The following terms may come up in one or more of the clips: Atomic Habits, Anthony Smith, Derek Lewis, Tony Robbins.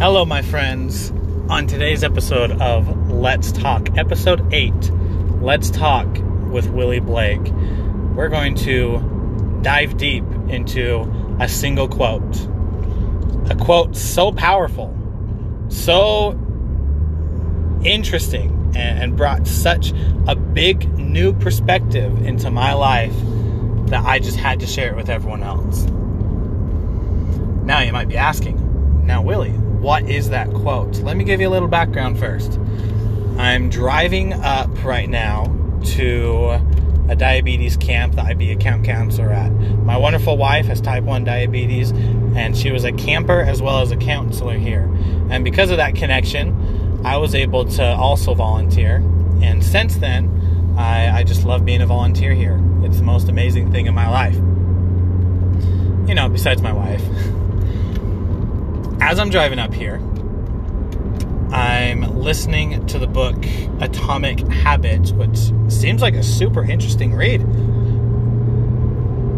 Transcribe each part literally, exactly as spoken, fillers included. Hello, my friends. On today's episode of Let's Talk, episode eight, Let's Talk with Willie Blake, we're going to dive deep into a single quote. A quote so powerful, so interesting, and brought such a big new perspective into my life that I just had to share it with everyone else. Now you might be asking, now Willie, what is that quote? Let me give you a little background first. I'm driving up right now to a diabetes camp that I'd be a camp counselor at. My wonderful wife has type one diabetes, and she was a camper as well as a counselor here. And because of that connection, I was able to also volunteer. And since then, I, I just love being a volunteer here. It's the most amazing thing in my life. You know, besides my wife. As I'm driving up here, I'm listening to the book Atomic Habits, which seems like a super interesting read.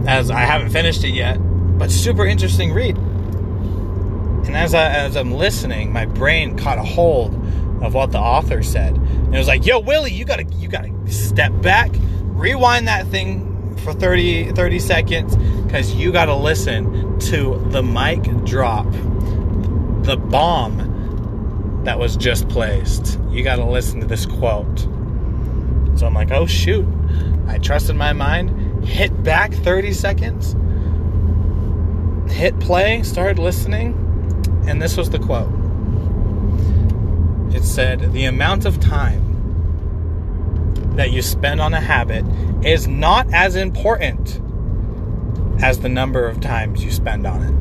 As I haven't finished it yet, but super interesting read. And as, I, as I'm listening, my brain caught a hold of what the author said. And it was like, yo, Willie, you gotta, you gotta step back, rewind that thing for thirty, thirty seconds, because you gotta listen to the mic drop. The bomb that was just placed. You got to listen to this quote. So I'm like, oh shoot. I trusted my mind. Hit back thirty seconds. Hit play. Started listening. And this was the quote. It said, the amount of time that you spend on a habit is not as important as the number of times you spend on it.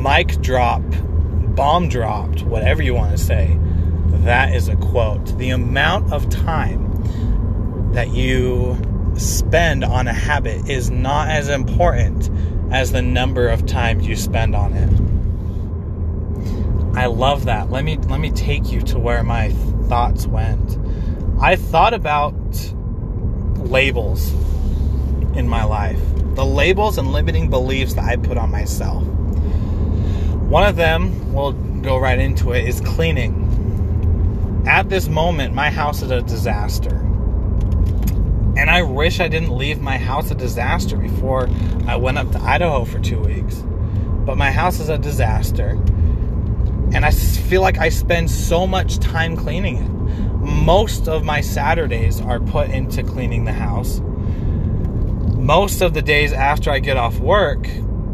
Mic drop, bomb dropped, whatever you want to say, that is a quote. The amount of time that you spend on a habit is not as important as the number of times you spend on it. I love that. Let me let me take you to where my thoughts went. I thought about labels in my life, the labels and limiting beliefs that I put on myself. One of them, we'll go right into it, is cleaning. At this moment, my house is a disaster. And I wish I didn't leave my house a disaster before I went up to Idaho for two weeks. But my house is a disaster. And I feel like I spend so much time cleaning it. Most of my Saturdays are put into cleaning the house. Most of the days after I get off work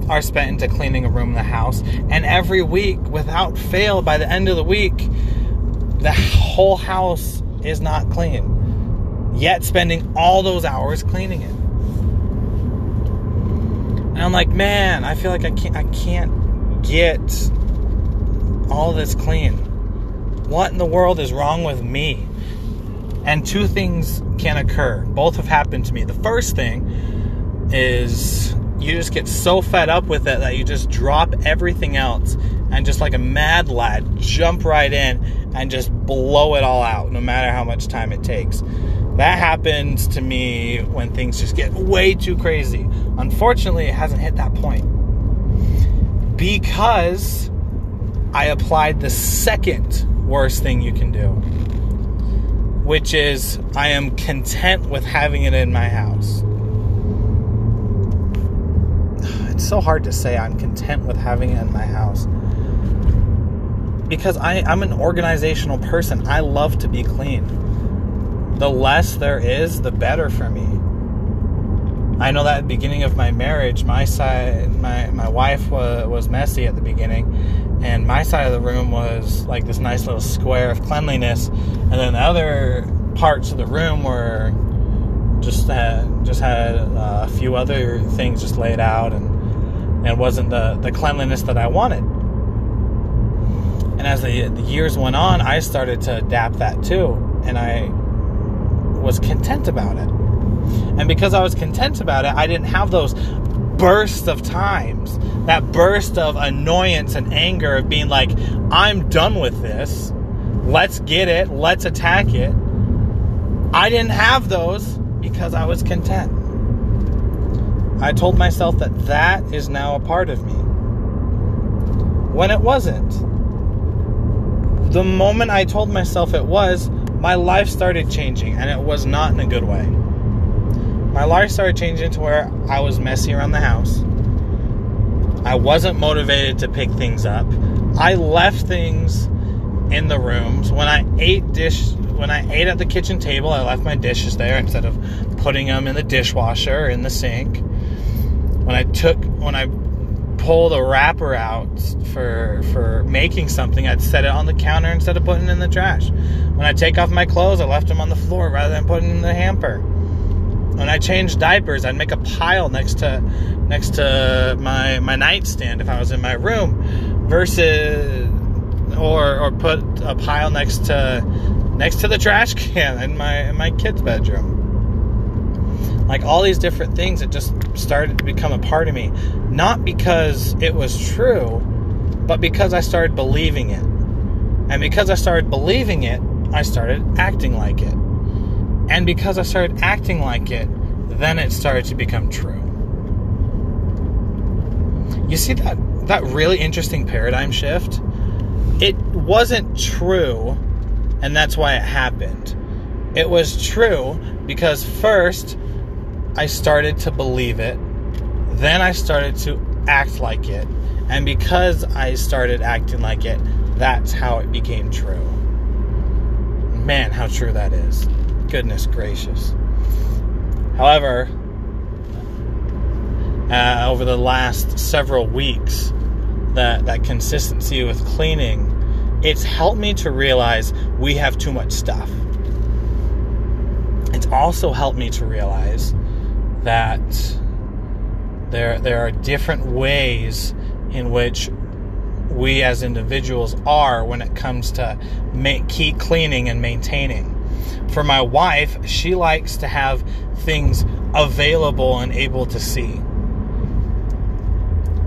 are spent into cleaning a room in the house. And every week, without fail, by the end of the week, the whole house is not clean. Yet spending all those hours cleaning it. And I'm like, man, I feel like I can't I can't get all this clean. What in the world is wrong with me? And two things can occur. Both have happened to me. The first thing is, you just get so fed up with it that you just drop everything else and just like a mad lad, jump right in and just blow it all out, no matter how much time it takes. That happens to me when things just get way too crazy. Unfortunately, it hasn't hit that point because I applied the second worst thing you can do, which is I am content with having it in my house. It's so hard to say I'm content with having it in my house because I, I'm an organizational person. I love to be clean. The less there is, the better for me. I know that at the beginning of my marriage, my side, my, my wife was, was messy at the beginning, and my side of the room was like this nice little square of cleanliness, and then the other parts of the room were just had, just had a few other things just laid out, and it wasn't the, the cleanliness that I wanted. And as the, the years went on, I started to adapt that too. And I was content about it. And because I was content about it, I didn't have those bursts of times. That burst of annoyance and anger of being like, I'm done with this. Let's get it. Let's attack it. I didn't have those because I was content. I told myself that that is now a part of me. when it wasn't. The moment I told myself it was, my life started changing, and it was not in a good way. My life started changing to where I was messy around the house. I wasn't motivated to pick things up. I left things in the rooms. When I ate dish, when I ate at the kitchen table, I left my dishes there instead of putting them in the dishwasher or in the sink. When I took, when I pulled a wrapper out for for making something, I'd set it on the counter instead of putting it in the trash. When I take off my clothes, I left them on the floor rather than putting them in the hamper. When I changed diapers, I'd make a pile next to next to my my nightstand if I was in my room, versus or or put a pile next to next to the trash can in my in my kid's bedroom. Like all these different things, it just started to become a part of me, not because it was true, but because I started believing it. And because I started believing it, I started acting like it. And because I started acting like it, then it started to become true. You see that, that really interesting paradigm shift? It wasn't true, and that's why it happened. It was true because first I started to believe it, then I started to act like it, and because I started acting like it, that's how it became true. Man, how true that is. Goodness gracious. However, uh, over the last several weeks, that, that consistency with cleaning, it's helped me to realize we have too much stuff. It's also helped me to realize that there, there are different ways in which we as individuals are when it comes to make, keep cleaning and maintaining. For my wife, she likes to have things available and able to see.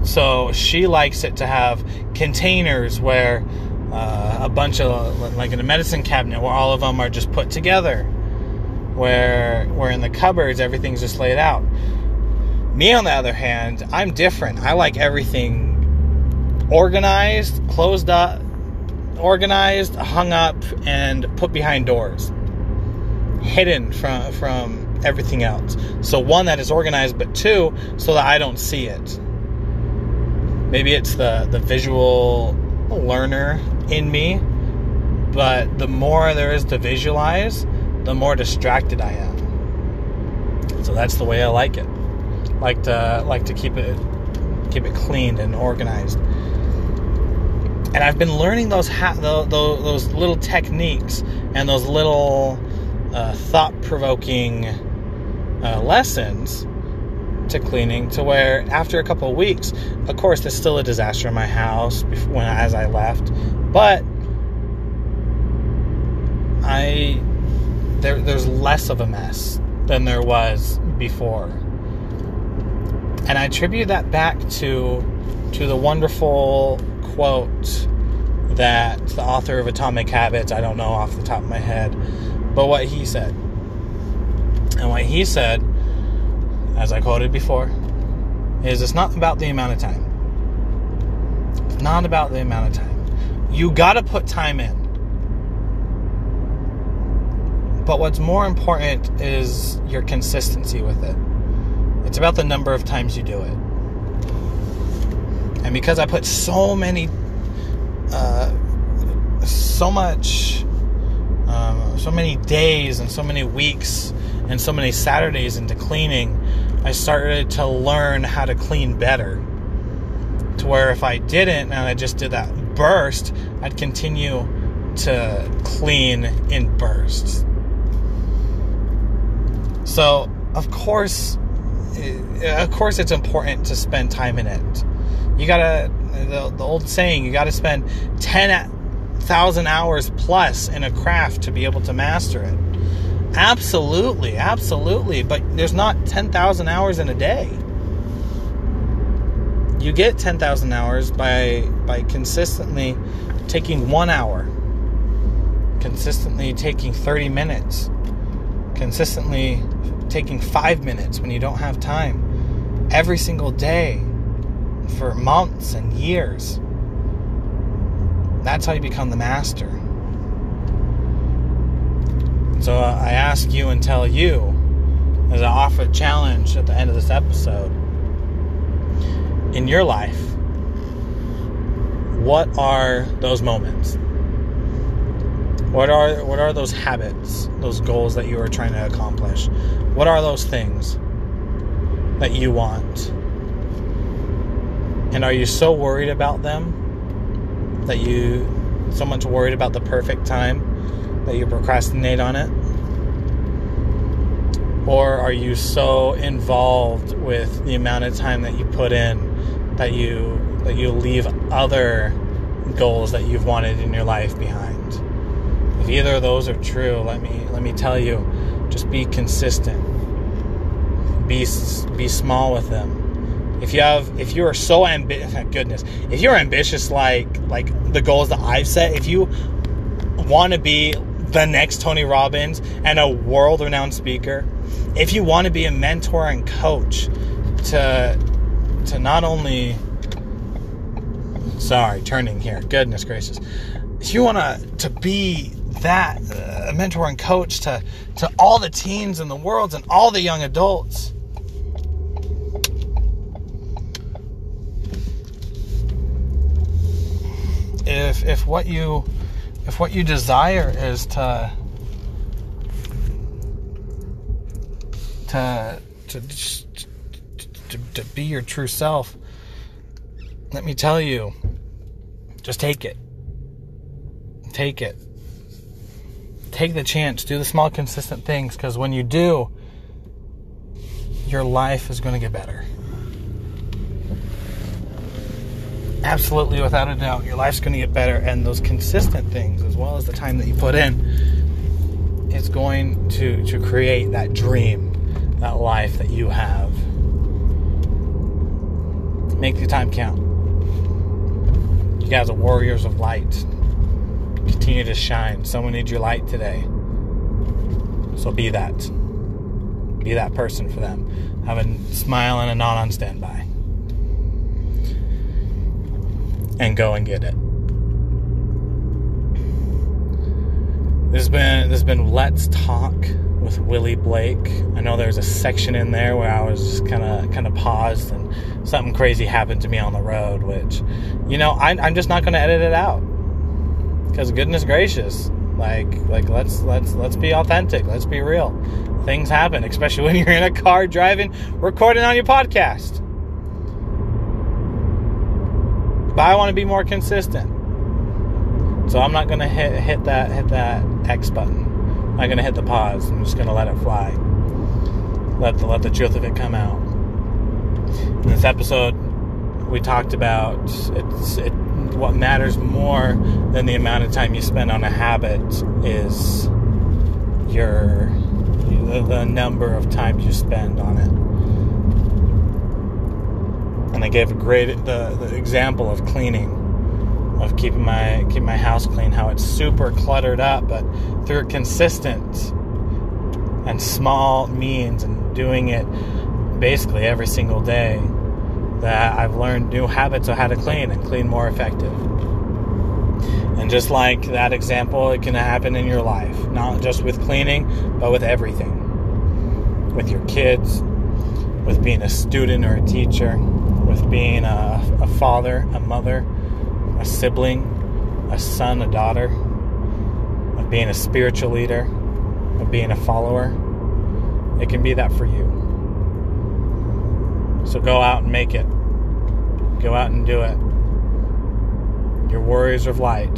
So she likes it to have containers where uh, a bunch of, like in a medicine cabinet, where all of them are just put together. Where, where in the cupboards, everything's just laid out. Me, on the other hand, I'm different. I like everything organized, closed up, organized, hung up, and put behind doors, hidden from from everything else. So one, that is organized, but two, so that I don't see it. Maybe it's the the visual learner in me, but the more there is to visualize, the more distracted I am. So that's the way I like it. Like to like to keep it keep it cleaned and organized. And I've been learning those ha- those, those little techniques and those little uh, thought-provoking uh, lessons to cleaning, to where after a couple of weeks, of course, there's still a disaster in my house before, when as I left, but I there there's less of a mess than there was before, and I attribute that back to to the wonderful quote that the author of Atomic Habits, I don't know off the top of my head, but what he said. And what he said, as I quoted before, is it's not about the amount of time. It's not about the amount of time. You gotta put time in. But what's more important is your consistency with it. It's about the number of times you do it. And because I put so many, uh, so much, um, so many days and so many weeks and so many Saturdays into cleaning, I started to learn how to clean better. To where if I didn't and I just did that burst, I'd continue to clean in bursts. So, of course, of course it's important to spend time in it. You gotta, the, the old saying, you gotta spend ten thousand hours plus in a craft to be able to master it. Absolutely, absolutely. But there's not ten thousand hours in a day. You get ten thousand hours by by consistently taking one hour, consistently taking thirty minutes, consistently taking five minutes when you don't have time, every single day, for months and years. That's how you become the master. So uh, I ask you and tell you, as I offer a challenge at the end of this episode, in your life, what are those moments? What are what are those habits, those goals that you are trying to accomplish? What are those things that you want? And are you so worried about them that you so much worried about the perfect time that you procrastinate on it? Or are you so involved with the amount of time that you put in that you that you leave other goals that you've wanted in your life behind? If either of those are true, let me let me tell you, just be consistent. Be be small with them. If you have, if you are so ambi- goodness, if you're ambitious like like the goals that I've set, if you want to be the next Tony Robbins and a world-renowned speaker, if you want to be a mentor and coach to to not only sorry, turning here, goodness gracious, if you want to to be that a uh, mentor and coach to to all the teens in the world and all the young adults, if if what you if what you desire is to to to to, to, to be your true self, let me tell you, just take it take it Take the chance. Do the small, consistent things, because when you do, your life is going to get better. Absolutely, without a doubt, your life's going to get better, and those consistent things, as well as the time that you put in, it's going to, to create that dream, that life that you have. Make the time count. You guys are warriors of light. Continue to shine. Someone needs your light today. So be that. Be that person for them. Have a smile and a nod on standby. And go and get it. This has been, this has been Let's Talk with Willie Blake. I know there's a section in there where I was just kind of kind of paused and something crazy happened to me on the road, which, you know, I, I'm just not going to edit it out. Because goodness gracious, like like let's let's let's be authentic, let's be real. Things happen, especially when you're in a car driving, recording on your podcast. But I want to be more consistent, so I'm not gonna hit hit that hit that X button. I'm not gonna hit the pause. I'm just gonna let it fly. Let the let the truth of it come out. In this episode, we talked about it's it. What matters more than the amount of time you spend on a habit is your the, the number of times you spend on it. And I gave a great the, the example of cleaning, of keeping my keeping my house clean, how it's super cluttered up, but through consistent and small means and doing it basically every single day, that I've learned new habits of how to clean and clean more effective. And just like that example, it can happen in your life, not just with cleaning, but with everything, with your kids, with being a student or a teacher, with being a, a father, a mother, a sibling, a son, a daughter, of being a spiritual leader, of being a follower. It can be that for you. So go out and make it. Go out and do it. You're warriors of light.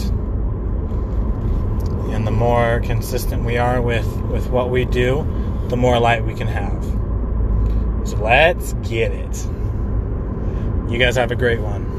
And the more consistent we are with, with what we do, the more light we can have. So let's get it. You guys have a great one.